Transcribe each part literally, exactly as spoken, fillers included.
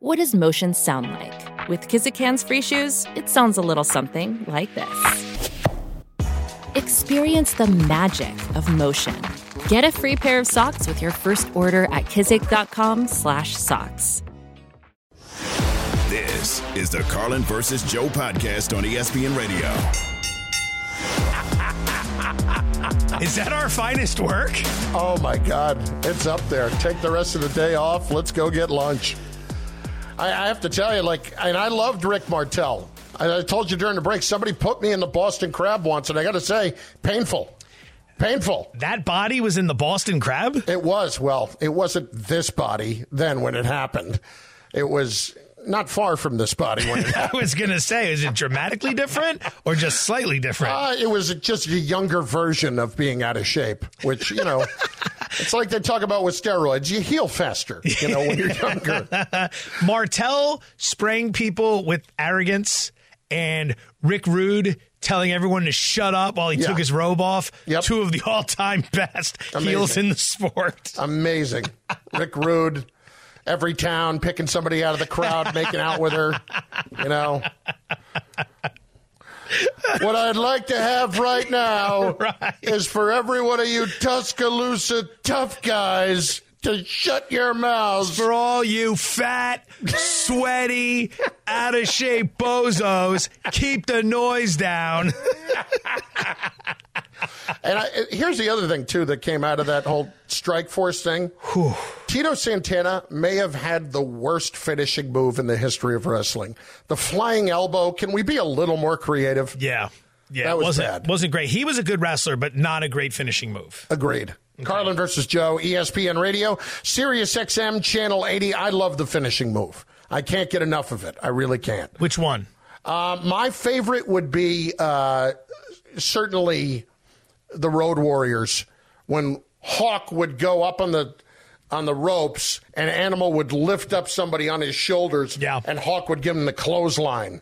What does motion sound like? With Kizikans free shoes, it sounds a little something like this. Experience the magic of motion. Get a free pair of socks with your first order at kizik dot com slash socks. This is the Carlin versus Joe podcast on E S P N Radio. Is that our finest work? Oh, my God. It's up there. Take the rest of the day off. Let's go get lunch. I, I have to tell you, like, and I loved Rick Martel. I, I told you during the break, somebody put me in the Boston Crab once, and I got to say, painful. Painful. That body was in the Boston Crab? It was. Well, it wasn't this body then when it happened. It was not far from this body when it happened. I was going to say, is it dramatically different or just slightly different? Uh, it was just a younger version of being out of shape, which, you know... It's like they talk about with steroids. You heal faster, you know, when you're younger. Martel spraying people with arrogance and Rick Rude telling everyone to shut up while he yeah. took his robe off. Yep. Two of the all-time best Amazing. heels in the sport. Amazing. Rick Rude, every town, picking somebody out of the crowd, making out with her, you know. What I'd like to have right now right. is for every one of you Tuscaloosa tough guys to shut your mouths. For all you fat, sweaty, out-of-shape bozos, keep the noise down. And I, here's the other thing, too, that came out of that whole strike force thing. Whew. Tito Santana may have had the worst finishing move in the history of wrestling. The flying elbow. Can we be a little more creative? Yeah. Yeah. That was wasn't, bad. Wasn't great. He was a good wrestler, but not a great finishing move. Agreed. Okay. Carlin versus Joe, E S P N Radio, Sirius X M, Channel eighty. I love the finishing move. I can't get enough of it. I really can't. Which one? Uh, my favorite would be uh, certainly... the Road Warriors, when Hawk would go up on the on the ropes and Animal would lift up somebody on his shoulders yeah. and Hawk would give him the clothesline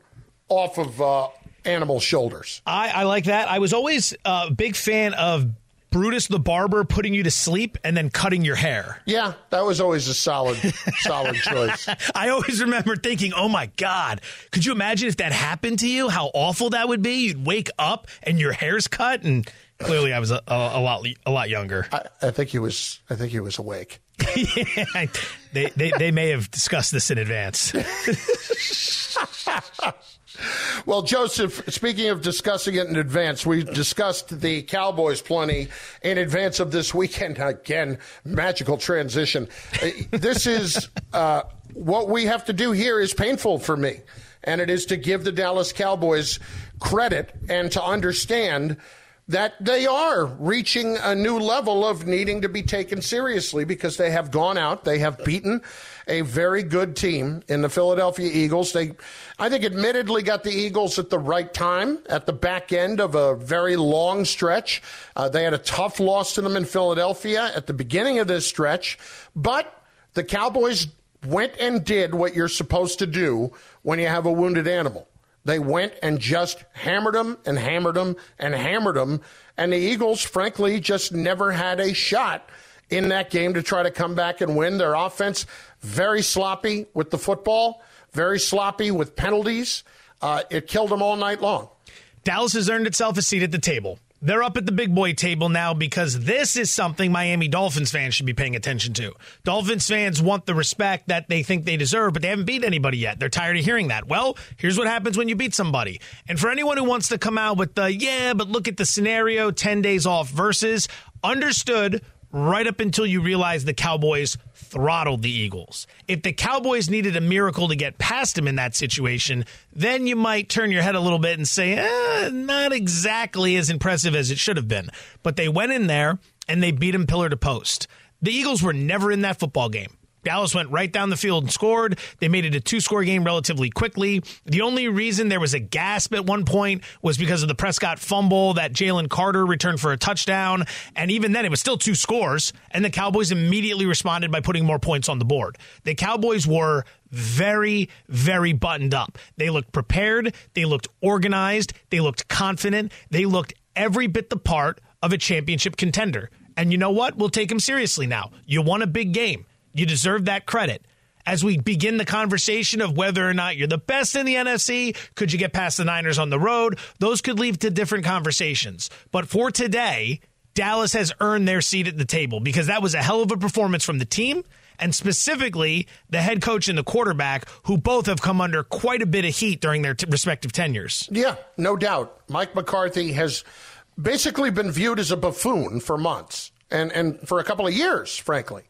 off of uh, Animal's shoulders. I, I like that. I was always a big fan of Brutus the Barber putting you to sleep and then cutting your hair. Yeah, that was always a solid, solid choice. I always remember thinking, oh, my God, could you imagine if that happened to you, how awful that would be? You'd wake up and your hair's cut and... Clearly, I was a, a, a lot a lot younger. I, I think he was. I think he was awake. yeah, they, they they may have discussed this in advance. Well, Joseph, speaking of discussing it in advance, we discussed the Cowboys plenty in advance of this weekend. Again, magical transition. This is uh, what we have to do here is painful for me, and it is to give the Dallas Cowboys credit and to understand that they are reaching a new level of needing to be taken seriously because they have gone out, they have beaten a very good team in the Philadelphia Eagles. They, I think, admittedly got the Eagles at the right time, at the back end of a very long stretch. Uh, they had a tough loss to them in Philadelphia at the beginning of this stretch, but the Cowboys went and did what you're supposed to do when you have a wounded animal. They went and just hammered them and hammered them and hammered them. And the Eagles, frankly, just never had a shot in that game to try to come back and win. Their offense, very sloppy with the football, very sloppy with penalties. Uh, it killed them all night long. Dallas has earned itself a seat at the table. They're up at the big boy table now because this is something Miami Dolphins fans should be paying attention to. Dolphins fans want the respect that they think they deserve, but they haven't beat anybody yet. They're tired of hearing that. Well, here's what happens when you beat somebody. And for anyone who wants to come out with the, yeah, but look at the scenario, ten days off versus, understood right up until you realize the Cowboys throttled the Eagles. If the Cowboys needed a miracle to get past them in that situation, then you might turn your head a little bit and say, eh, not exactly as impressive as it should have been. But they went in there and they beat them pillar to post. The Eagles were never in that football game. Dallas went right down the field and scored. They made it a two-score game relatively quickly. The only reason there was a gasp at one point was because of the Prescott fumble that Jalen Carter returned for a touchdown. And even then, it was still two scores. And the Cowboys immediately responded by putting more points on the board. The Cowboys were very, very buttoned up. They looked prepared. They looked organized. They looked confident. They looked every bit the part of a championship contender. And you know what? We'll take them seriously now. You won a big game. You deserve that credit. as we begin the conversation of whether or not you're the best in the N F C, could you get past the Niners on the road? Those could lead to different conversations. But for today, Dallas has earned their seat at the table because that was a hell of a performance from the team, and specifically the head coach and the quarterback, who both have come under quite a bit of heat during their t- respective tenures. Yeah, no doubt. Mike McCarthy has basically been viewed as a buffoon for months and, and for a couple of years, frankly.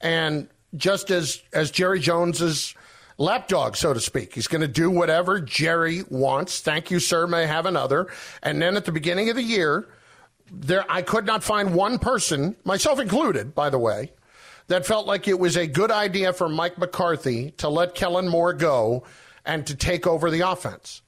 And just as, as Jerry Jones's lapdog, so to speak, he's going to do whatever Jerry wants. Thank you, sir, may I have another. And then at the beginning of the year, there I could not find one person, myself included, by the way, that felt like it was a good idea for Mike McCarthy to let Kellen Moore go and to take over the offense.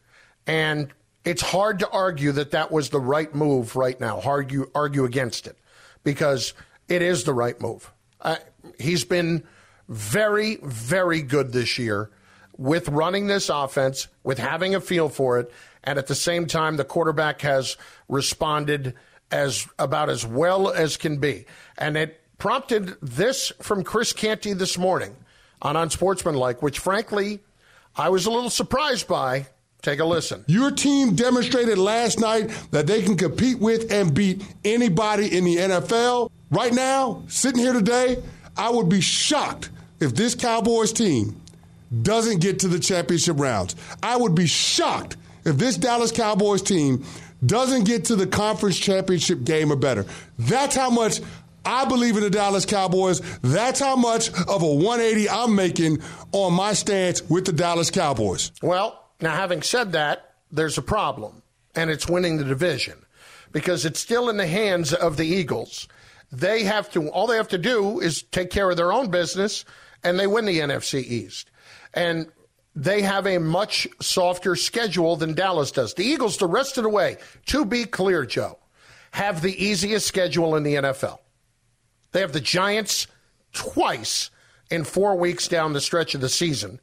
And it's hard to argue that that was the right move right now, hard you argue against it, because it is the right move. Uh, he's been very, very good this year with running this offense, with having a feel for it, and at the same time, the quarterback has responded as about as well as can be. And it prompted this from Chris Canty this morning on Unsportsmanlike, which, frankly, I was a little surprised by. Take a listen. Your team demonstrated last night that they can compete with and beat anybody in the N F L. Right now, sitting here today, I would be shocked if this Cowboys team doesn't get to the championship rounds. I would be shocked if this Dallas Cowboys team doesn't get to the conference championship game or better. That's how much I believe in the Dallas Cowboys. That's how much of a one eighty I'm making on my stance with the Dallas Cowboys. Well, now, having said that, there's a problem, and it's winning the division because it's still in the hands of the Eagles. They have to, all they have to do is take care of their own business, and they win the N F C East. And they have a much softer schedule than Dallas does. The Eagles, the rest of the way, to be clear, Joe, have the easiest schedule in the N F L. They have the Giants twice in four weeks down the stretch of the season.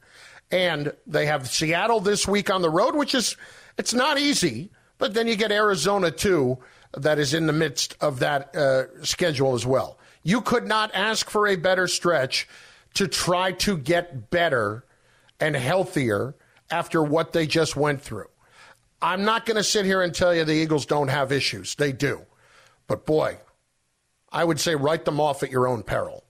And they have Seattle this week on the road, which is, it's not easy. But then you get Arizona, too, that is in the midst of that uh, schedule as well. You could not ask for a better stretch to try to get better and healthier after what they just went through. I'm not going to sit here and tell you the Eagles don't have issues. They do. But, boy, I would say write them off at your own peril.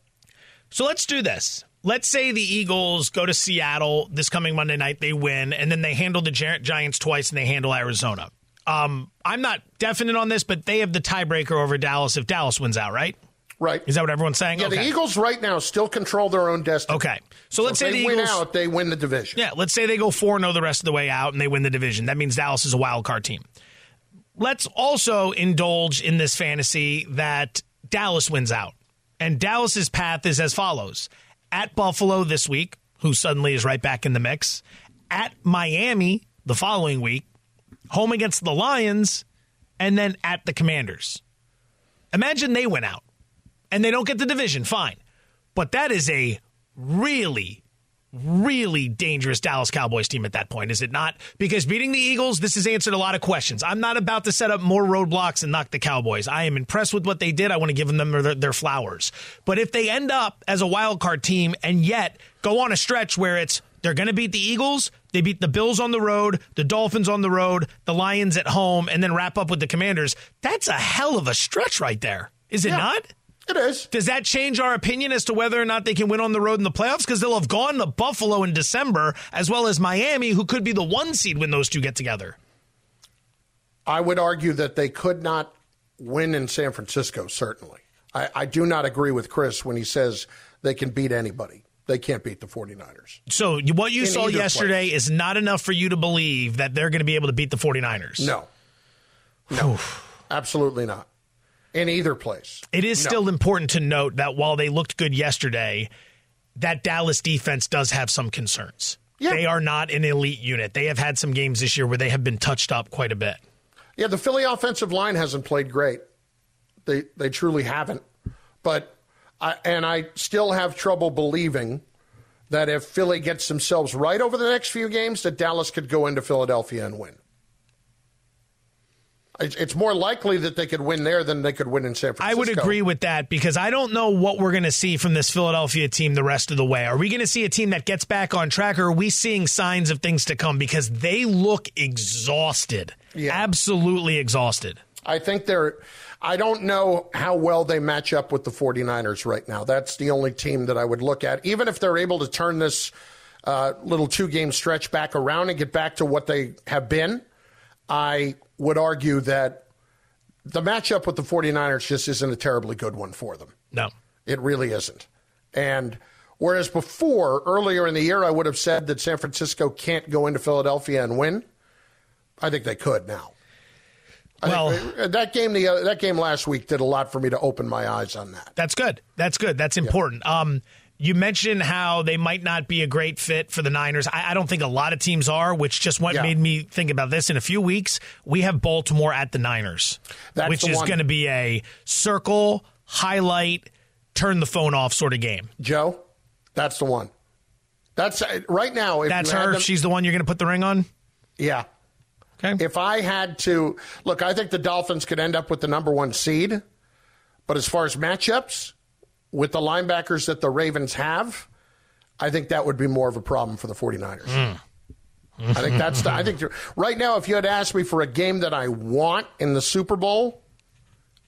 So let's do this. Let's say the Eagles go to Seattle this coming Monday night, they win, and then they handle the Giants twice and they handle Arizona. Um, I'm not definite on this, but they have the tiebreaker over Dallas if Dallas wins out, right? Right. Is that what everyone's saying? Yeah, okay. The Eagles right now still control their own destiny. Okay. So, so let's say they the Eagles win out, they win the division. Yeah, let's say they go four and oh the rest of the way out and they win the division. That means Dallas is a wild card team. Let's also indulge in this fantasy that Dallas wins out. And Dallas's path is as follows. At Buffalo this week, who suddenly is right back in the mix. At Miami the following week, home against the Lions, and then at the Commanders. Imagine they went out, and they don't get the division, fine. But that is a really, really dangerous Dallas Cowboys team at that point, is it not? Because beating the Eagles, this has answered a lot of questions. I'm not about to set up more roadblocks and knock the Cowboys. I am impressed with what they did. I want to give them their, their flowers. But if they end up as a wild card team and yet go on a stretch where it's they're going to beat the Eagles, they beat the Bills on the road, the Dolphins on the road, the Lions at home, and then wrap up with the Commanders, that's a hell of a stretch right there, is it yeah. not? It is. Does that change our opinion as to whether or not they can win on the road in the playoffs? Because they'll have gone to Buffalo in December, as well as Miami, who could be the one seed when those two get together. I would argue that they could not win in San Francisco, certainly. I, I do not agree with Chris when he says they can beat anybody. They can't beat the 49ers. So what you in saw yesterday place. Is not enough for you to believe that they're going to be able to beat the 49ers? No. No, absolutely not. In either place. It is no. still important to note that while they looked good yesterday, that Dallas defense does have some concerns. Yeah. They are not an elite unit. They have had some games this year where they have been touched up quite a bit. Yeah, the Philly offensive line hasn't played great. They they truly haven't. But I, and I still have trouble believing that if Philly gets themselves right over the next few games, that Dallas could go into Philadelphia and win. It's more likely that they could win there than they could win in San Francisco. I would agree with that, because I don't know what we're going to see from this Philadelphia team the rest of the way. Are we going to see a team that gets back on track, or are we seeing signs of things to come? Because they look exhausted, yeah. absolutely exhausted. I think they're – I don't know how well they match up with the 49ers right now. That's the only team that I would look at. Even if they're able to turn this uh, little two-game stretch back around and get back to what they have been, I – would argue that the matchup with the 49ers just isn't a terribly good one for them. No. It really isn't. And whereas before, earlier in the year, I would have said that San Francisco can't go into Philadelphia and win. I think they could now. I well, think that game the that game last week did a lot for me to open my eyes on that. That's good. That's good. That's important. Yeah. Um, you mentioned how they might not be a great fit for the Niners. I, I don't think a lot of teams are, which just what yeah. made me think about this. In a few weeks, we have Baltimore at the Niners, That's which the is going to be a circle, highlight, turn the phone off sort of game. Joe, that's the one. That's uh, right now. If that's her. Them, she's the one you're going to put the ring on? Yeah. Okay. If I had to, look, I think the Dolphins could end up with the number one seed, but as far as matchups, with the linebackers that the Ravens have, I think that would be more of a problem for the 49ers. Mm. I think that's the, I think right now, if you had asked me for a game that I want in the Super Bowl,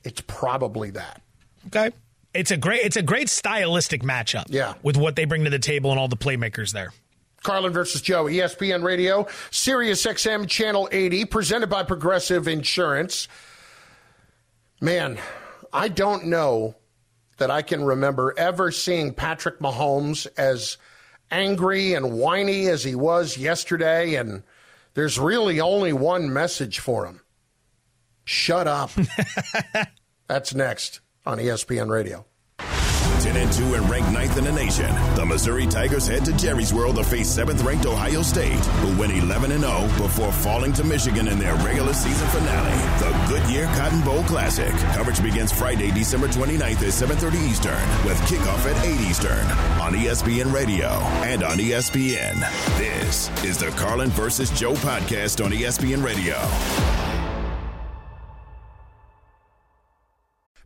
it's probably that. Okay. It's a great, it's a great stylistic matchup. Yeah. With what they bring to the table and all the playmakers there. Carlin versus Joe, E S P N Radio, Sirius X M Channel eighty, presented by Progressive Insurance. Man, I don't know that I can remember ever seeing Patrick Mahomes as angry and whiny as he was yesterday, and there's really only one message for him. Shut up. That's next on E S P N Radio. ten and two and ranked ninth in the nation, the Missouri Tigers head to Jerry's World to face seventh-ranked Ohio State, who went eleven and oh before falling to Michigan in their regular season finale, the Goodyear Cotton Bowl Classic. Coverage begins Friday, December twenty-ninth at seven thirty Eastern, with kickoff at eight Eastern on E S P N Radio and on E S P N. This is the Carlin versus Joe podcast on E S P N Radio.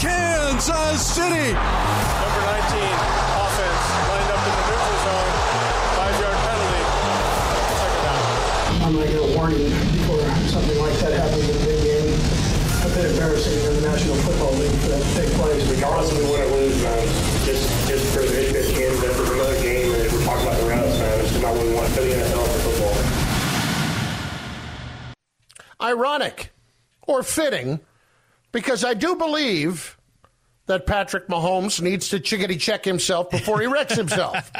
Kansas City. Number nineteen, offense, lined up in the neutral zone, five-yard penalty, second down. I'm going to get a warning before something like that happens in the big game. A bit embarrassing in the National Football League for that big plays. Regardless of what it lose, man, just, just for the big game, but for another game, and we're talking about the routes, man, it's not what we want to the N F L for football. Ironic or fitting, because I do believe that Patrick Mahomes needs to chickadee check himself before he wrecks himself.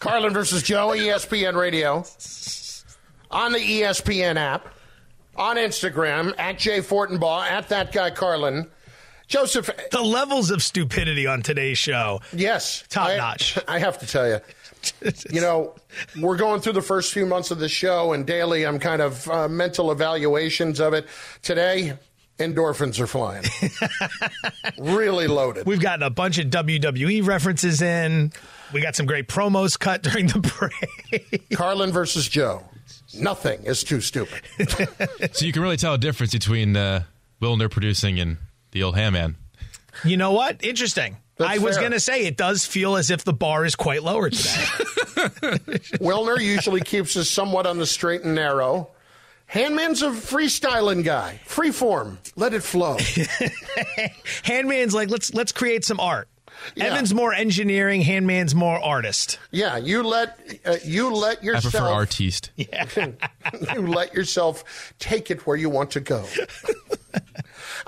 Carlin versus Joe, E S P N Radio, on the E S P N app, on Instagram, at Jay Fortenbaugh, at that guy Carlin. Joseph. The levels of stupidity on today's show. Yes. Top I, notch. I have to tell you. You know, we're going through the first few months of the show, and daily I'm kind of uh, mental evaluations of it. Today, endorphins are flying. Really loaded. We've gotten a bunch of W W E references in. We got some great promos cut during the break. Carlin versus Joe. Nothing is too stupid. So you can really tell a difference between uh, Wilner producing and the old ham man. You know what? Interesting. That's I fair. was going to say, it does feel as if the bar is quite lower today. Wilner usually keeps us somewhat on the straight and narrow. Handman's a freestyling guy. Free form. Let it flow. Handman's like, let's let's create some art. Yeah. Evan's more engineering, Handman's more artist. Yeah, you let uh, you let yourself. I prefer artiste. Yeah. You let yourself take it where you want to go.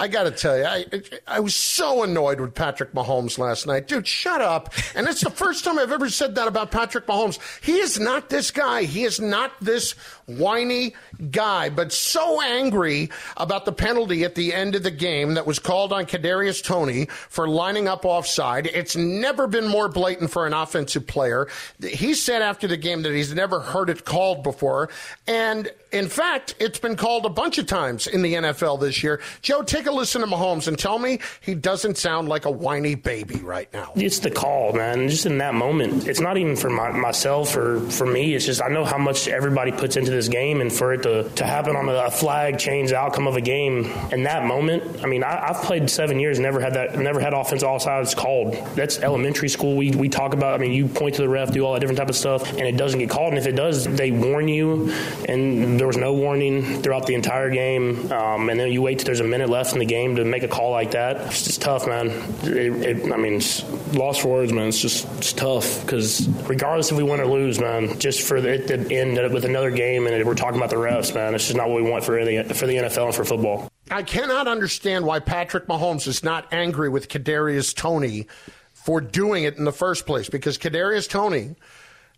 I got to tell you, I I was so annoyed with Patrick Mahomes last night. Dude, shut up. And it's the first time I've ever said that about Patrick Mahomes. He is not this guy. He is not this whiny guy, but so angry about the penalty at the end of the game that was called on Kadarius Toney for lining up offside. It's never been more blatant for an offensive player. He said after the game that he's never heard it called before. And, in fact, it's been called a bunch of times in the N F L this year. Joe, take a listen to Mahomes and tell me he doesn't sound like a whiny baby right now. It's the call, man. Just in that moment. It's not even for my, myself or for me. It's just I know how much everybody puts into this game, and for it to, to happen on a flag change the outcome of a game in that moment. I mean, I, I've played seven years, never had that, never had offense all sides called. That's elementary school. We we talk about, I mean, you point to the ref, do all that different type of stuff, and it doesn't get called. And if it does, they warn you, and there was no warning throughout the entire game. Um, and then you wait till there's a minute left in the game to make a call like that. It's just tough, man. It, it, I mean, it's lost for words, man. It's just it's tough because regardless if we win or lose, man, just for it to end up with another game and it, we're talking about the refs, man, it's just not what we want for the, for the N F L and for football. I cannot understand why Patrick Mahomes is not angry with Kadarius Toney for doing it in the first place, because Kadarius Toney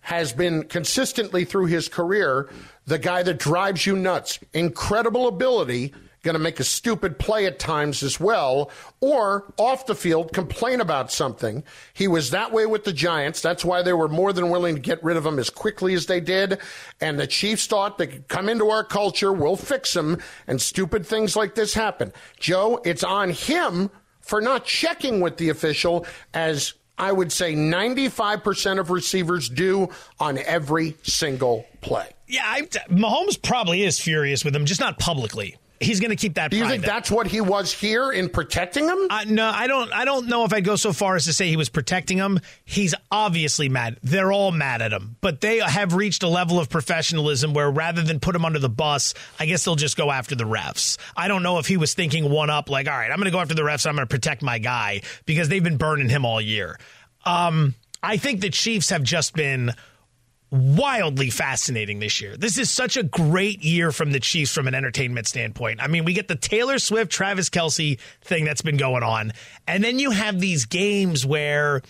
has been consistently through his career the guy that drives you nuts. Incredible ability, going to make a stupid play at times as well, or off the field, complain about something. He was that way with the Giants. That's why they were more than willing to get rid of him as quickly as they did. And the Chiefs thought they could come into our culture, we'll fix him, and stupid things like this happen. Joe, it's on him for not checking with the official, as I would say ninety-five percent of receivers do on every single play. Yeah, I, Mahomes probably is furious with him, just not publicly. He's going to keep that private. Do you think that's what he was here in protecting him? Uh, no, I don't I don't know if I'd go so far as to say he was protecting him. He's obviously mad. They're all mad at him. But they have reached a level of professionalism where rather than put him under the bus, I guess they'll just go after the refs. I don't know if he was thinking one up, like, all right, I'm going to go after the refs and I'm going to protect my guy, because they've been burning him all year. Um, I think the Chiefs have just been wildly fascinating this year. This is such a great year from the Chiefs from an entertainment standpoint. I mean, we get the Taylor Swift, Travis Kelce thing that's been going on. And then you have these games where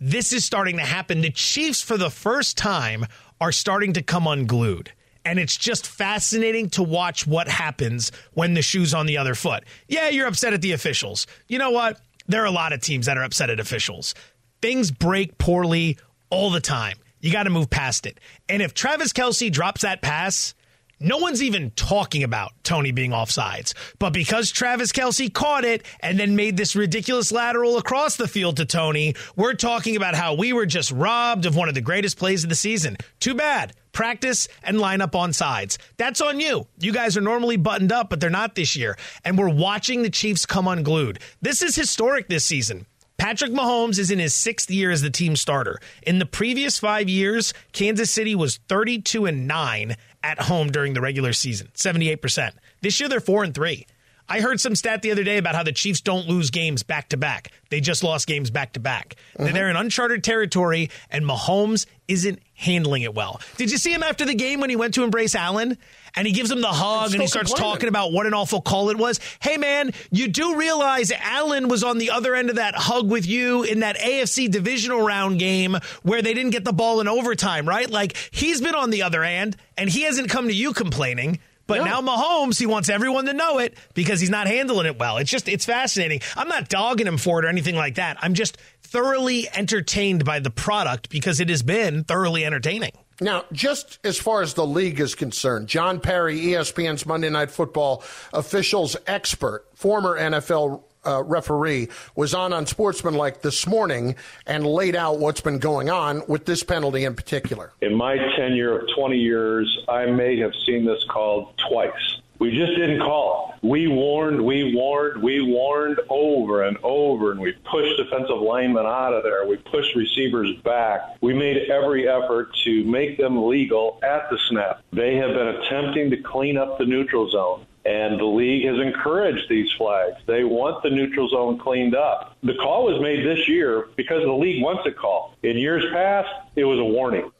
this is starting to happen. The Chiefs, for the first time, are starting to come unglued. And it's just fascinating to watch what happens when the shoe's on the other foot. Yeah, you're upset at the officials. You know what? There are a lot of teams that are upset at officials. Things break poorly all the time. You got to move past it. And if Travis Kelce drops that pass, no one's even talking about Toney being offsides. But because Travis Kelce caught it and then made this ridiculous lateral across the field to Toney, we're talking about how we were just robbed of one of the greatest plays of the season. Too bad. Practice and line up on sides. That's on you. You guys are normally buttoned up, but they're not this year. And we're watching the Chiefs come unglued. This is historic this season. Patrick Mahomes is in his sixth year as the team starter. In the previous five years, Kansas City was thirty-two and nine at home during the regular season, seventy-eight percent. This year, they're four and three. I heard some stat the other day about how the Chiefs don't lose games back-to-back. They just lost games back-to-back. Mm-hmm. They're in uncharted territory, and Mahomes isn't handling it well. Did you see him after the game when he went to embrace Allen? And he gives him the hug, and he starts talking about what an awful call it was. Hey, man, you do realize Allen was on the other end of that hug with you in that A F C divisional round game where they didn't get the ball in overtime, right? Like, he's been on the other end, and he hasn't come to you complaining. But no. now Mahomes, he wants everyone to know it because he's not handling it well. It's just, it's fascinating. I'm not dogging him for it or anything like that. I'm just thoroughly entertained by the product because it has been thoroughly entertaining. Now, just as far as the league is concerned, John Perry, E S P N's Monday Night Football officials expert, former N F L uh, referee, was on on Sportsmanlike this morning and laid out what's been going on with this penalty in particular. In my tenure of twenty years, I may have seen this called twice. We just didn't call it. We warned, we warned, we warned over and over, and we pushed defensive linemen out of there. We pushed receivers back. We made every effort to make them legal at the snap. They have been attempting to clean up the neutral zone, and the league has encouraged these flags. They want the neutral zone cleaned up. The call was made this year because the league wants a call. In years past, it was a warning.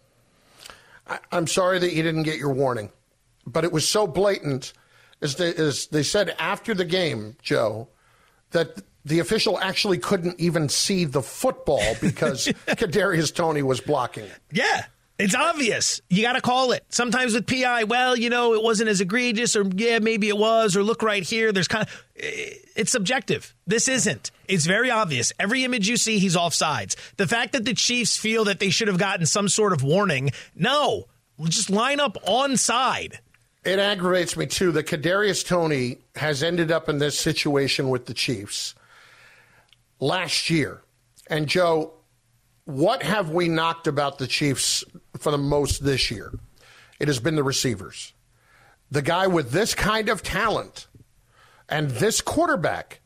I'm sorry that you didn't get your warning, but it was so blatant. As they, as they said after the game, Joe, that the official actually couldn't even see the football because Kadarius Toney was blocking it. Yeah, it's obvious. You got to call it. Sometimes with P I, well, you know, it wasn't as egregious, or yeah, maybe it was, or look right here. There's kind of, it's subjective. This isn't. It's very obvious. Every image you see, he's offsides. The fact that the Chiefs feel that they should have gotten some sort of warning, no, just line up onside. It aggravates me, too, that Kadarius Toney has ended up in this situation with the Chiefs last year. And, Joe, what have we knocked about the Chiefs for the most this year? It has been the receivers. The guy with this kind of talent and this quarterback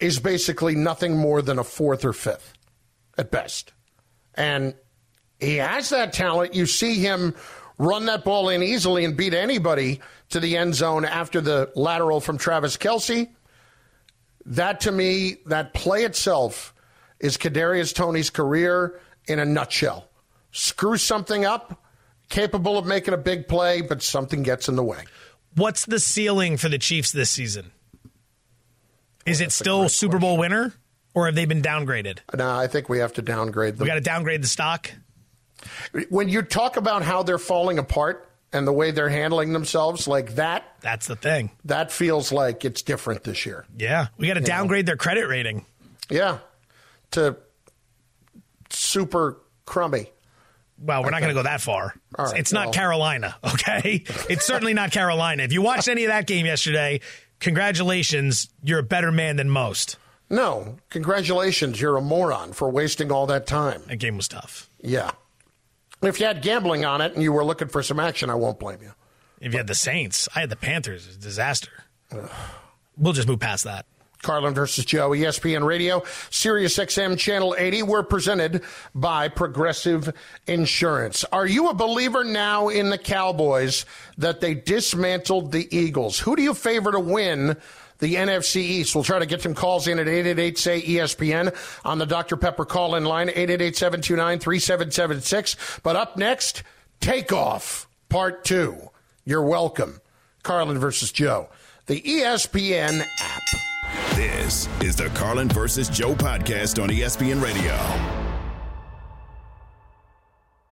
is basically nothing more than a fourth or fifth at best. And he has that talent. You see him run that ball in easily and beat anybody to the end zone after the lateral from Travis Kelce. That, to me, that play itself is Kadarius Toney's career in a nutshell. Screw something up, capable of making a big play, but something gets in the way. What's the ceiling for the Chiefs this season? Is it still Super Bowl winner, or have they been downgraded? No, I think we have to downgrade them. We got to downgrade the stock? When you talk about how they're falling apart and the way they're handling themselves like that. That's the thing. That feels like it's different this year. Yeah. We got to downgrade know? their credit rating. Yeah. To super crummy. Well, we're I not going to go that far. Right, it's not well. Carolina, okay? It's certainly not Carolina. If you watched any of that game yesterday, congratulations, you're a better man than most. No. Congratulations, you're a moron for wasting all that time. That game was tough. Yeah. If you had gambling on it and you were looking for some action, I won't blame you. If you had the Saints, I had the Panthers. It's a disaster. Ugh. We'll just move past that. Carlin versus Joe, E S P N Radio, Sirius X M Channel eighty. We're presented by Progressive Insurance. Are you a believer now in the Cowboys that they dismantled the Eagles? Who do you favor to win the N F C East? We'll try to get some calls in at eight eight eight, S A Y, E S P N on the Doctor Pepper call-in line, eight eight eight, seven two nine, three seven seven six. But up next, Takeoff, Part two. You're welcome. Carlin versus Joe, the E S P N app. This is the Carlin versus Joe podcast on E S P N Radio.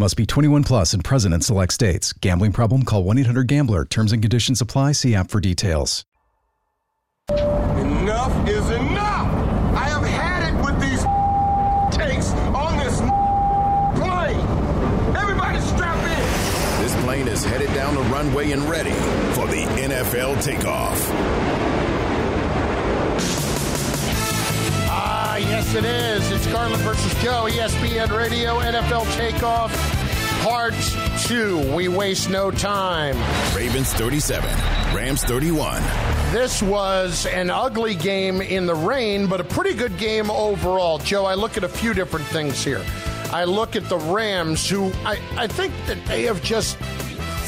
Must be twenty-one plus and present in select states. Gambling problem? Call one eight hundred gambler. Terms and conditions apply. See app for details. Enough is enough! I have had it with these takes on this plane! Everybody strap in! This plane is headed down the runway and ready for the N F L takeoff. Yes, it is. It's Carlin versus Joe, E S P N Radio, N F L Takeoff, Part two. We waste no time. Ravens thirty-seven, Rams thirty-one. This was an ugly game in the rain, but a pretty good game overall. Joe, I look at a few different things here. I look at the Rams, who I, I think that they have just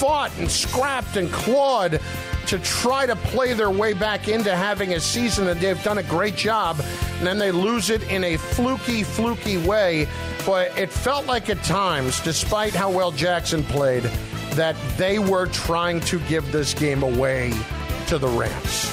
fought and scrapped and clawed to try to play their way back into having a season that they've done a great job, and then they lose it in a fluky, fluky way. But it felt like at times, despite how well Jackson played, that they were trying to give this game away to the Rams.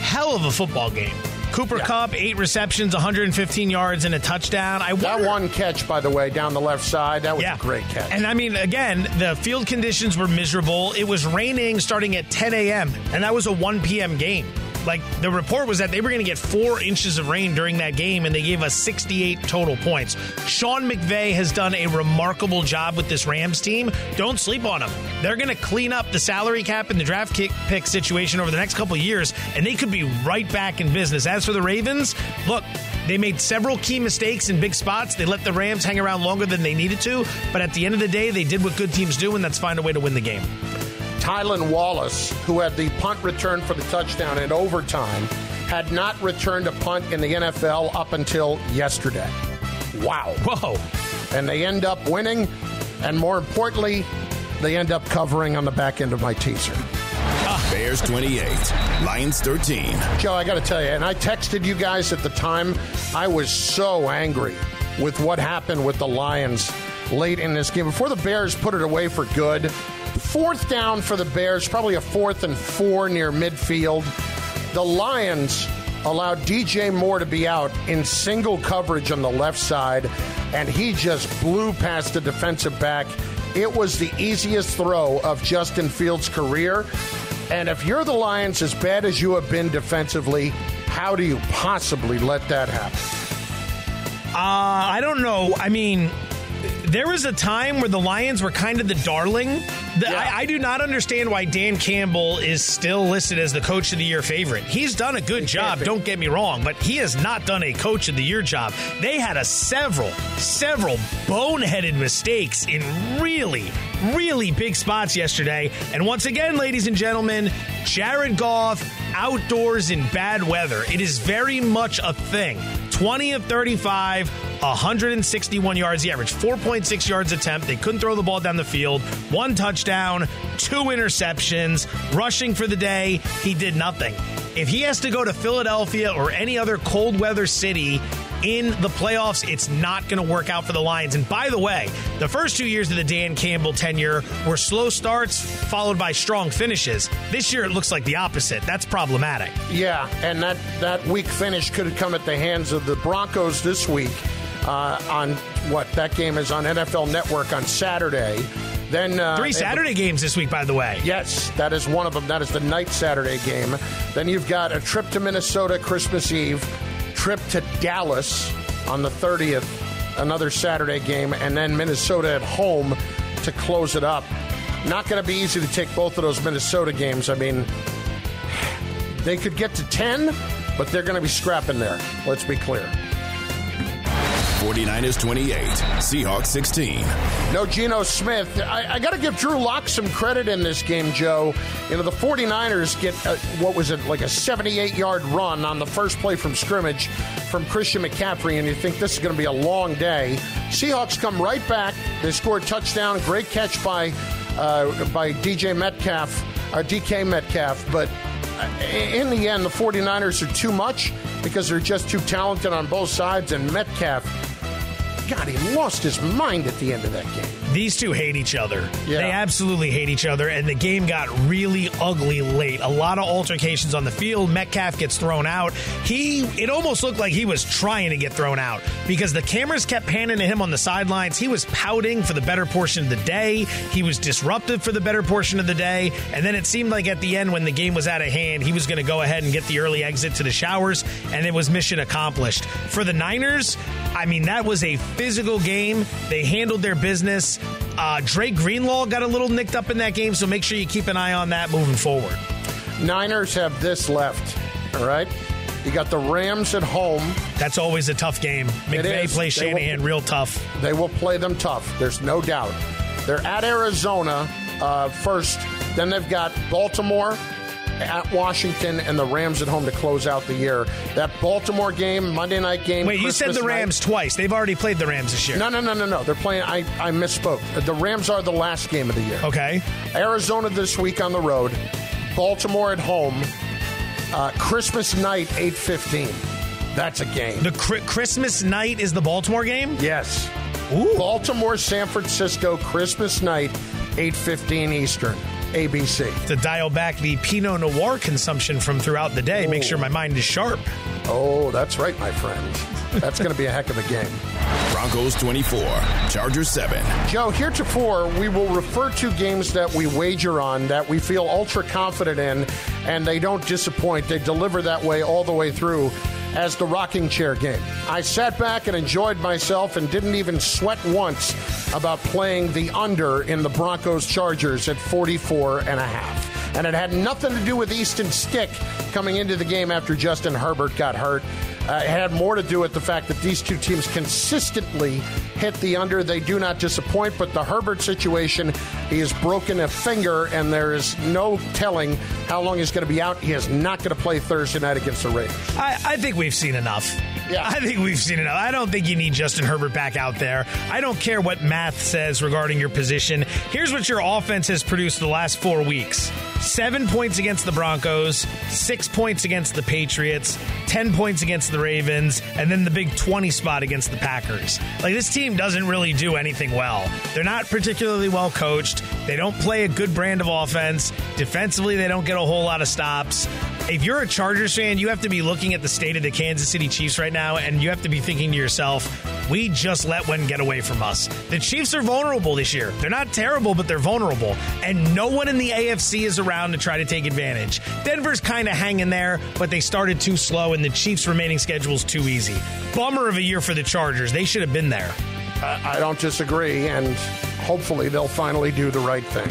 Hell of a football game. Cooper yeah. Kupp, eight receptions, one hundred fifteen yards, and a touchdown. I wonder... That one catch, by the way, down the left side, that was yeah. a great catch. And, I mean, again, the field conditions were miserable. It was raining starting at ten a.m., and that was a one p.m. game. Like, the report was that they were going to get four inches of rain during that game, and they gave us sixty-eight total points. Sean McVay has done a remarkable job with this Rams team. Don't sleep on them. They're going to clean up the salary cap and the draft pick situation over the next couple of years, and they could be right back in business. As for the Ravens, look, they made several key mistakes in big spots. They let the Rams hang around longer than they needed to, but at the end of the day, they did what good teams do, and that's find a way to win the game. Tylan Wallace, who had the punt return for the touchdown in overtime, had not returned a punt in the N F L up until yesterday. Wow. Whoa. And they end up winning, and more importantly, they end up covering on the back end of my teaser. Bears twenty-eight, Lions thirteen. Joe, I got to tell you, and I texted you guys at the time, I was so angry with what happened with the Lions late in this game. Before the Bears put it away for good, fourth down for the Bears, probably a fourth and four near midfield. The Lions allowed D J Moore to be out in single coverage on the left side, and he just blew past the defensive back. It was the easiest throw of Justin Fields' career. And if you're the Lions, as bad as you have been defensively, how do you possibly let that happen? Uh, I don't know. I mean... There was a time where the Lions were kind of the darling. The, yeah. I, I do not understand why Dan Campbell is still listed as the Coach of the Year favorite. He's done a good he job, don't get me wrong, but he has not done a Coach of the Year job. They had a several, several boneheaded mistakes in really, really big spots yesterday. And once again, ladies and gentlemen, Jared Goff outdoors in bad weather. It is very much a thing. twenty of thirty-five, one hundred sixty-one yards the average, four point six yards attempt. They couldn't throw the ball down the field. One touchdown, two interceptions, rushing for the day. He did nothing. If he has to go to Philadelphia or any other cold weather city in the playoffs, it's not going to work out for the Lions. And by the way, the first two years of the Dan Campbell tenure were slow starts followed by strong finishes. This year, it looks like the opposite. That's problematic. Yeah, and that, that weak finish could have come at the hands of the Broncos this week uh, on what? That game is on N F L Network on Saturday. Then uh, Three Saturday it, games this week, by the way. Yes, that is one of them. That is the night Saturday game. Then you've got a trip to Minnesota Christmas Eve, trip to Dallas on the thirtieth, another Saturday game, and then Minnesota at home to close it up. Not going to be easy to take both of those Minnesota games. I mean, they could get to ten, but they're going to be scrapping there. Let's be clear. forty-niners twenty-eight, Seahawks sixteen. No Geno Smith. I, I got to give Drew Lock some credit in this game, Joe. You know, the forty-niners get, a, what was it, like a seventy-eight-yard run on the first play from scrimmage from Christian McCaffrey, and you think this is going to be a long day. Seahawks come right back. They score a touchdown. Great catch by uh, by D J Metcalf, or D K Metcalf. But in the end, the forty-niners are too much because they're just too talented on both sides, and Metcalf, God, he lost his mind at the end of that game. These two hate each other. Yeah. They absolutely hate each other, and the game got really ugly late. A lot of altercations on the field. Metcalf gets thrown out. He, it almost looked like he was trying to get thrown out because the cameras kept panning to him on the sidelines. He was pouting for the better portion of the day. He was disruptive for the better portion of the day, and then it seemed like at the end when the game was out of hand, he was going to go ahead and get the early exit to the showers, and it was mission accomplished. For the Niners, I mean, that was a physical game. They handled their business. Uh, Dre Greenlaw got a little nicked up in that game, so make sure you keep an eye on that moving forward. Niners have this left, all right? You got the Rams at home. That's always a tough game. McVay plays Shanahan will, real tough. They will play them tough. There's no doubt. They're at Arizona uh, first. Then they've got Baltimore. at Washington and the Rams at home to close out the year. That Baltimore game, Monday night game. Wait, Christmas you said the Rams night. Twice. They've already played the Rams this year. No, no, no, no, no. They're playing. I, I misspoke. The Rams are the last game of the year. Okay. Arizona this week on the road. Baltimore at home. Uh, Christmas night, eight fifteen. That's a game. The cri- Christmas night is the Baltimore game? Yes. Ooh. Baltimore, San Francisco, Christmas night, eight fifteen Eastern. A B C. To dial back the Pinot Noir consumption from throughout the day. Oh. Make sure my mind is sharp. Oh, that's right, my friend. That's going to be a heck of a game. Broncos twenty-four, Chargers seven. Joe, heretofore, we will refer to games that we wager on, that we feel ultra confident in, and they don't disappoint. They deliver that way all the way through as the rocking chair game. I sat back and enjoyed myself and didn't even sweat once about playing the under in the Broncos Chargers at forty-four and a half. And it had nothing to do with Easton Stick coming into the game after Justin Herbert got hurt. Uh, it had more to do with the fact that these two teams consistently hit the under. They do not disappoint, but the Herbert situation, he has broken a finger, and there is no telling how long he's going to be out. He is not going to play Thursday night against the Raiders. I, I think we've seen enough. Yeah. I think we've seen enough. I don't think you need Justin Herbert back out there. I don't care what math says regarding your position. Here's what your offense has produced the last four weeks. Seven points against the Broncos, six points against the Patriots, ten points against the Ravens, and then the big twenty spot against the Packers. Like, this team doesn't really do anything well. They're not particularly well coached. They don't play a good brand of offense. Defensively, they don't get a whole lot of stops. If you're a Chargers fan, you have to be looking at the state of the Kansas City Chiefs right now, and you have to be thinking to yourself, we just let one get away from us. The Chiefs are vulnerable this year. They're not terrible, but they're vulnerable. And no one in the A F C is around to try to take advantage. Denver's kind of hanging there, but they started too slow, and the Chiefs' remaining schedule is too easy. Bummer of a year for the Chargers. They should have been there. Uh, I don't disagree, and hopefully they'll finally do the right thing.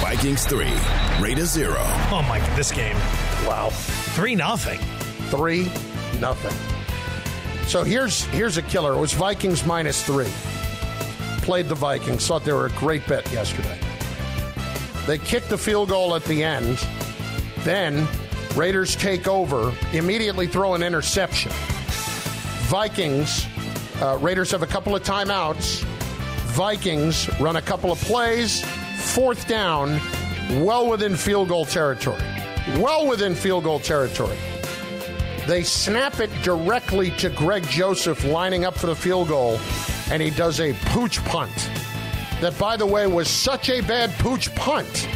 Vikings three, Raiders zero. Oh, my God, this game. Wow. Three nothing. Three nothing. So here's here's a killer. It was Vikings minus three. Played the Vikings. Thought they were a great bet yesterday. They kicked the field goal at the end. Then Raiders take over. Immediately throw an interception. Vikings. Uh, Raiders have a couple of timeouts. Vikings run a couple of plays. Fourth down. Well within field goal territory. Well within field goal territory. They snap it directly to Greg Joseph lining up for the field goal, and he does a pooch punt that, by the way, was such a bad pooch punt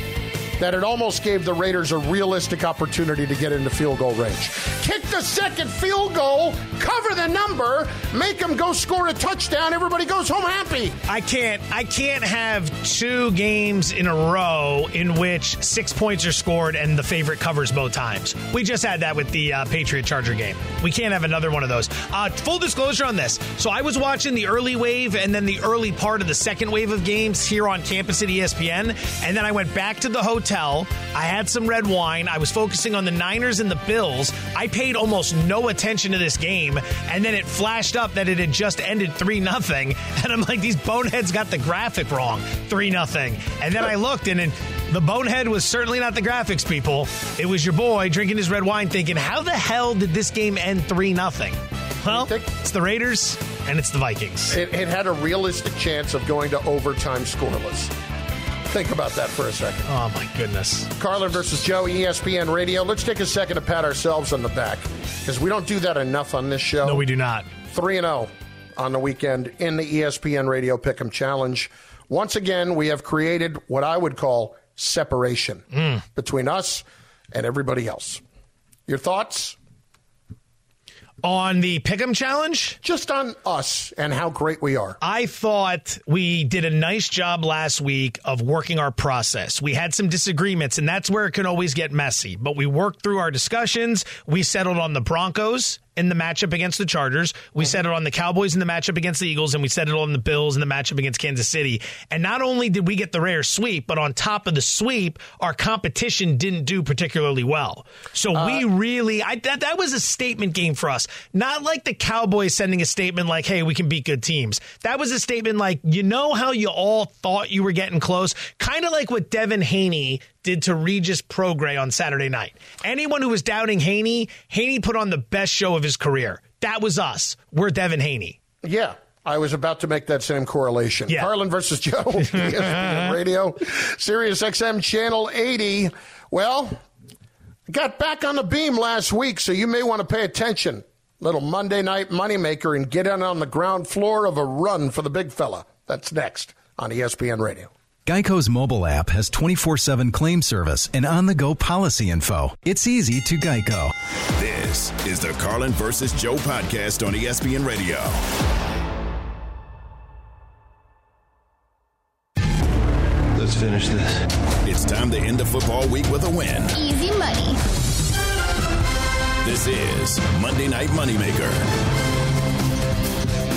that it almost gave the Raiders a realistic opportunity to get into field goal range. Kick the second field goal, cover the number, make them go score a touchdown, everybody goes home happy. I can't I can't have two games in a row in which six points are scored and the favorite covers both times. We just had that with the uh, Patriot-Charger game. We can't have another one of those. Uh, full disclosure on this. So I was watching the early wave and then the early part of the second wave of games here on campus at E S P N, and then I went back to the hotel. I had some red wine. I was focusing on the Niners and the Bills. I paid almost no attention to this game, and then it flashed up that it had just ended three nothing, and I'm like, these boneheads got the graphic wrong. three nothing. And then I looked, and, and the bonehead was certainly not the graphics people. It was your boy drinking his red wine thinking, how the hell did this game end three nothing? Well, it's the Raiders, and it's the Vikings. It, it had a realistic chance of going to overtime scoreless. Think about that for a second. Oh, my goodness. Carlin versus Joe, E S P N Radio. Let's take a second to pat ourselves on the back because we don't do that enough on this show. No, we do not. three and oh on the weekend in the E S P N Radio Pick'em Challenge. Once again, we have created what I would call separation mm. between us and everybody else. Your thoughts? On the Pick'em Challenge? Just on us and how great we are. I thought we did a nice job last week of working our process. We had some disagreements, and that's where it can always get messy. But we worked through our discussions. We settled on the Broncos in the matchup against the Chargers. We mm-hmm. settled on the Cowboys in the matchup against the Eagles, and we settled on the Bills in the matchup against Kansas City. And not only did we get the rare sweep, but on top of the sweep, our competition didn't do particularly well. So uh, we really, I, that, that was a statement game for us. Not like the Cowboys sending a statement like, hey, we can beat good teams. That was a statement like, you know how you all thought you were getting close? Kind of like what Devin Haney did to Regis Prograis on Saturday night. Anyone who was doubting Haney, Haney put on the best show of his career. That was us. We're Devin Haney. Yeah. I was about to make that same correlation. Yeah. Carlin versus Joe, E S P N Radio, Sirius X M Channel eighty. Well, got back on the beam last week, so you may want to pay attention. Little Monday night moneymaker and get in on the ground floor of a run for the big fella. That's next on E S P N Radio. Geico's mobile app has twenty-four seven claim service and on-the-go policy info. It's easy to Geico. This is the Carlin versus Joe podcast on E S P N Radio. Let's finish this. It's time to end the football week with a win. Easy money. This is Monday Night Moneymaker.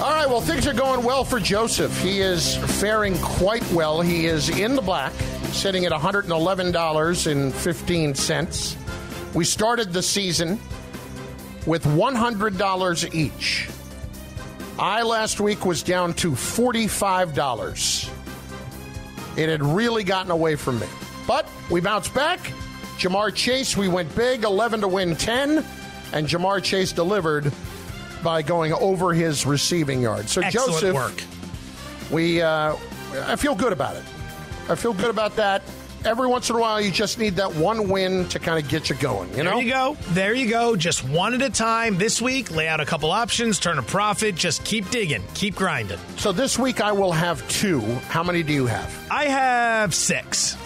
All right, well, things are going well for Joseph. He is faring quite well. He is in the black, sitting at one hundred eleven dollars and fifteen cents. We started the season with one hundred dollars each. I last week was down to forty-five dollars. It had really gotten away from me. But we bounced back. Jamar Chase, we went big, eleven to win ten. And Jamar Chase delivered by going over his receiving yard. So, excellent Joseph, work. We, uh, I feel good about it. I feel good about that. Every once in a while, you just need that one win to kind of get you going, you know? There you go. There you go. Just one at a time. This week, lay out a couple options, turn a profit. Just keep digging. Keep grinding. So this week, I will have two. How many do you have? I have six. All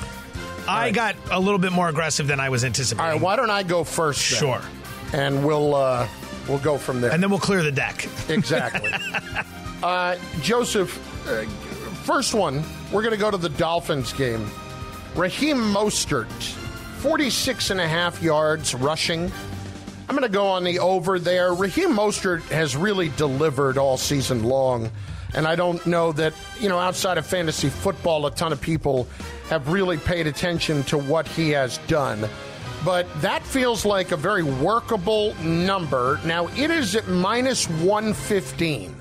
I right. got a little bit more aggressive than I was anticipating. All right. Why don't I go first, then? Sure. And we'll, uh, we'll go from there. And then we'll clear the deck. Exactly. uh, Joseph, uh, first one, we're going to go to the Dolphins game. Raheem Mostert, forty-six and a half yards rushing. I'm going to go on the over there. Raheem Mostert has really delivered all season long, and I don't know that, you know, outside of fantasy football, a ton of people have really paid attention to what he has done. But that feels like a very workable number. Now, it is at minus one fifteen.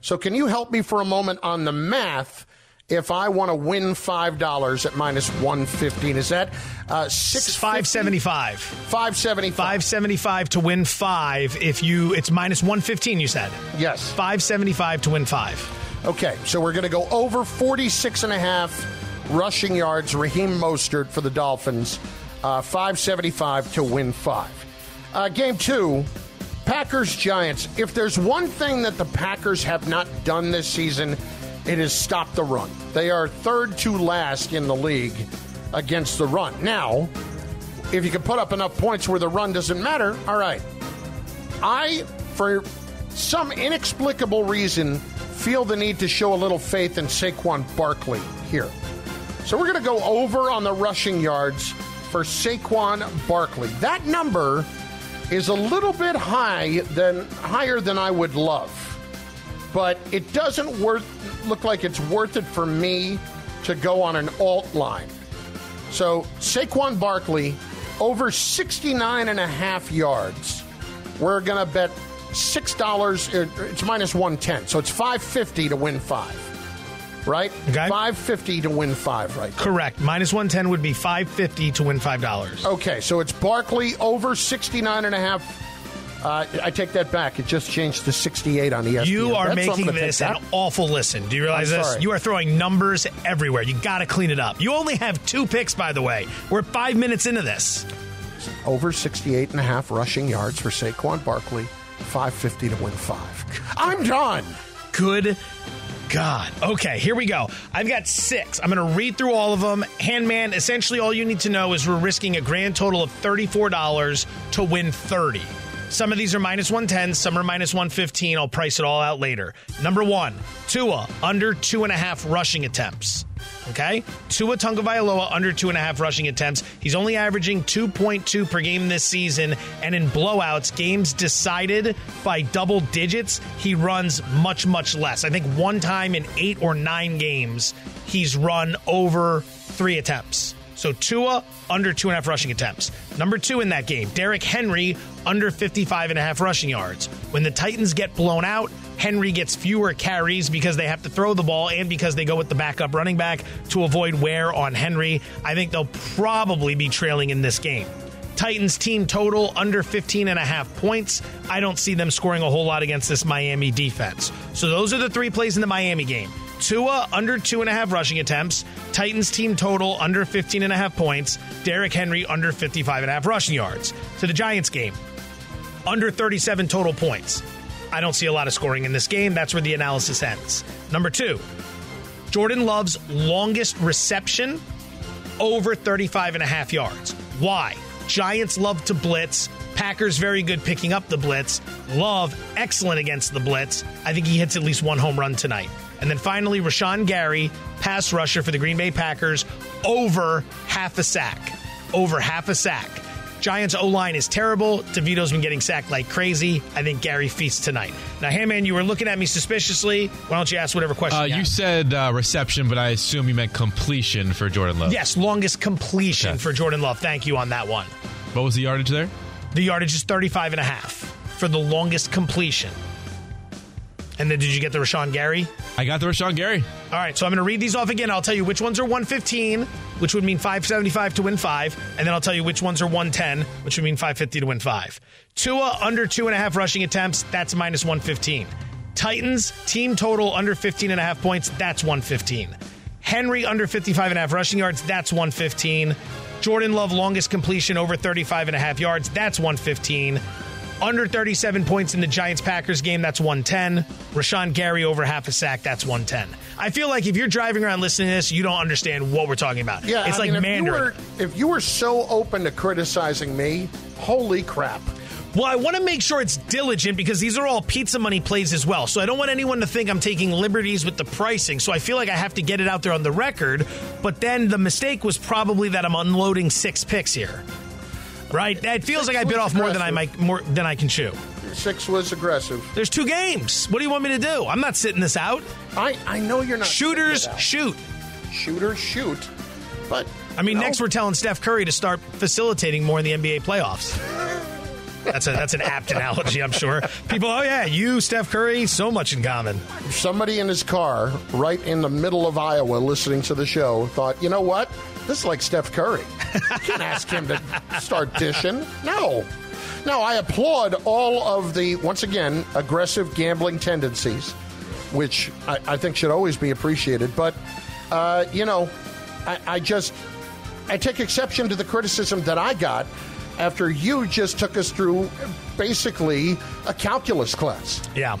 So can you help me for a moment on the math? If I want to win five dollars at minus one fifteen, is that uh, six five seventy-five? five seventy-five. five seventy-five to win five. If you, it's minus one fifteen, you said. Yes. five seventy-five to win five. Okay, so we're going to go over forty-six and a half rushing yards, Raheem Mostert for the Dolphins, uh, five seventy-five to win five. Uh, game two, Packers-Giants. If there's one thing that the Packers have not done this season, it is stop the run. They are third to last in the league against the run. Now, if you can put up enough points where the run doesn't matter, all right. I, for some inexplicable reason, feel the need to show a little faith in Saquon Barkley here. So we're going to go over on the rushing yards for Saquon Barkley. That number is a little bit high than higher than I would love. But it doesn't worth look like it's worth it for me to go on an alt line. So Saquon Barkley, over sixty-nine and a half yards. We're going to bet six dollars. It's minus one ten. So it's five fifty to win five. Right? Okay. five fifty to win five, right? There. Correct. minus one ten would be five fifty to win five dollars. Okay. So it's Barkley over sixty-nine and a half. Uh, I take that back. It just changed to sixty-eight on E S P N. You are That's making this an awful listen. Do you realize this? You are throwing numbers everywhere. You got to clean it up. You only have two picks, by the way. We're five minutes into this. Over sixty-eight and a half rushing yards for Saquon Barkley, five fifty to win five. I'm done. Good God. Okay, here we go. I've got six. I'm going to read through all of them. Handman, essentially all you need to know is we're risking a grand total of thirty-four dollars to win thirty dollars. Some of these are minus one ten, some are minus one fifteen. I'll price it all out later. Number one, Tua, under two and a half rushing attempts. Okay? Tua Tagovailoa, under two and a half rushing attempts. He's only averaging two point two per game this season, and in blowouts, games decided by double digits, he runs much, much less. I think one time in eight or nine games, he's run over three attempts. So Tua, under two and a half rushing attempts. Number two in that game, Derrick Henry, under fifty-five and a half rushing yards. When the Titans get blown out, Henry gets fewer carries because they have to throw the ball and because they go with the backup running back to avoid wear on Henry. I think they'll probably be trailing in this game. Titans team total under fifteen and a half points. I don't see them scoring a whole lot against this Miami defense. So those are the three plays in the Miami game. Tua under two and a half rushing attempts. Titans team total under fifteen and a half points. Derrick Henry under fifty-five and a half rushing yards. To the Giants game, under thirty-seven total points. I don't see a lot of scoring in this game. That's where the analysis ends. Number two, Jordan Love's longest reception over thirty-five and a half yards. Why? Giants love to blitz. Packers very good picking up the blitz. Love excellent against the blitz. I think he hits at least one home run tonight. And then finally, Rashawn Gary, pass rusher for the Green Bay Packers, over half a sack. Over half a sack. Giants O-line is terrible. DeVito's been getting sacked like crazy. I think Gary feasts tonight. Now, Hammond, you were looking at me suspiciously. Why don't you ask whatever question uh, you, you said uh, reception, but I assume you meant completion for Jordan Love. Yes, longest completion okay. for Jordan Love. Thank you on that one. What was the yardage there? The yardage is thirty-five and a half for the longest completion. And then did you get the Rashawn Gary? I got the Rashawn Gary. All right, so I'm going to read these off again. I'll tell you which ones are one fifteen, which would mean five seventy-five to win five. And then I'll tell you which ones are one ten, which would mean five fifty to win five. Tua under two and a half rushing attempts. That's minus one fifteen. Titans team total under fifteen and a half points. That's one fifteen. Henry under fifty-five and a half rushing yards. That's one fifteen. Jordan Love longest completion over thirty-five and a half yards. That's one fifteen. Under thirty-seven points in the Giants-Packers game, that's one ten. Rashawn Gary over half a sack, that's one ten. I feel like if you're driving around listening to this, you don't understand what we're talking about. Yeah, it's I like mean, if Mandarin. You were, if you were so open to criticizing me, holy crap. Well, I want to make sure it's diligent because these are all pizza money plays as well. So I don't want anyone to think I'm taking liberties with the pricing. So I feel like I have to get it out there on the record. But then the mistake was probably that I'm unloading six picks here. Right, it feels Six like I bit off aggressive. more than I might, more than I can chew. Six was aggressive. There's two games. What do you want me to do? I'm not sitting this out. I, I know you're not. Shooters shoot. Shooters shoot. But I mean, no. Next we're telling Steph Curry to start facilitating more in the N B A playoffs. That's a that's an apt analogy, I'm sure. People, oh yeah, you, Steph Curry, so much in common. Somebody in his car, right in the middle of Iowa, listening to the show, thought, you know what? This is like Steph Curry. You can't ask him to start dishing. No. No, I applaud all of the, once again, aggressive gambling tendencies, which I, I think should always be appreciated. But, uh, you know, I, I just, I take exception to the criticism that I got after you just took us through basically a calculus class. Yeah.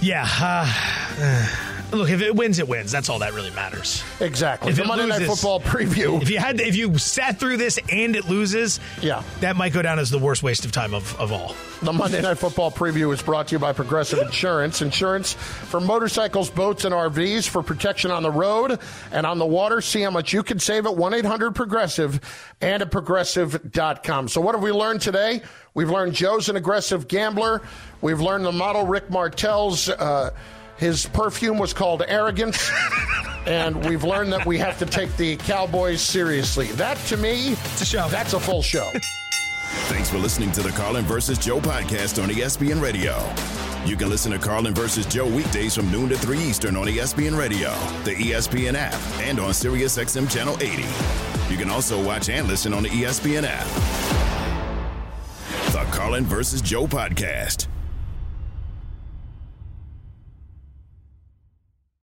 Yeah. Uh, Look, if it wins, it wins. That's all that really matters. Exactly. If the Monday Night Football preview. If you had, to, if you sat through this and it loses, yeah, that might go down as the worst waste of time of, of all. The Monday Night Football preview is brought to you by Progressive Insurance. Insurance for motorcycles, boats, and R Vs for protection on the road and on the water. See how much you can save at one eight hundred progressive and at progressive dot com. So what have we learned today? We've learned Joe's an aggressive gambler. We've learned the model Rick Martel's... Uh, His perfume was called Arrogance, and we've learned that we have to take the Cowboys seriously. That, to me, it's a show. That's a full show. Thanks for listening to the Carlin versus. Joe podcast on E S P N Radio. You can listen to Carlin versus. Joe weekdays from noon to three Eastern on E S P N Radio, the E S P N app, and on Sirius X M Channel eighty. You can also watch and listen on the E S P N app. The Carlin versus. Joe podcast.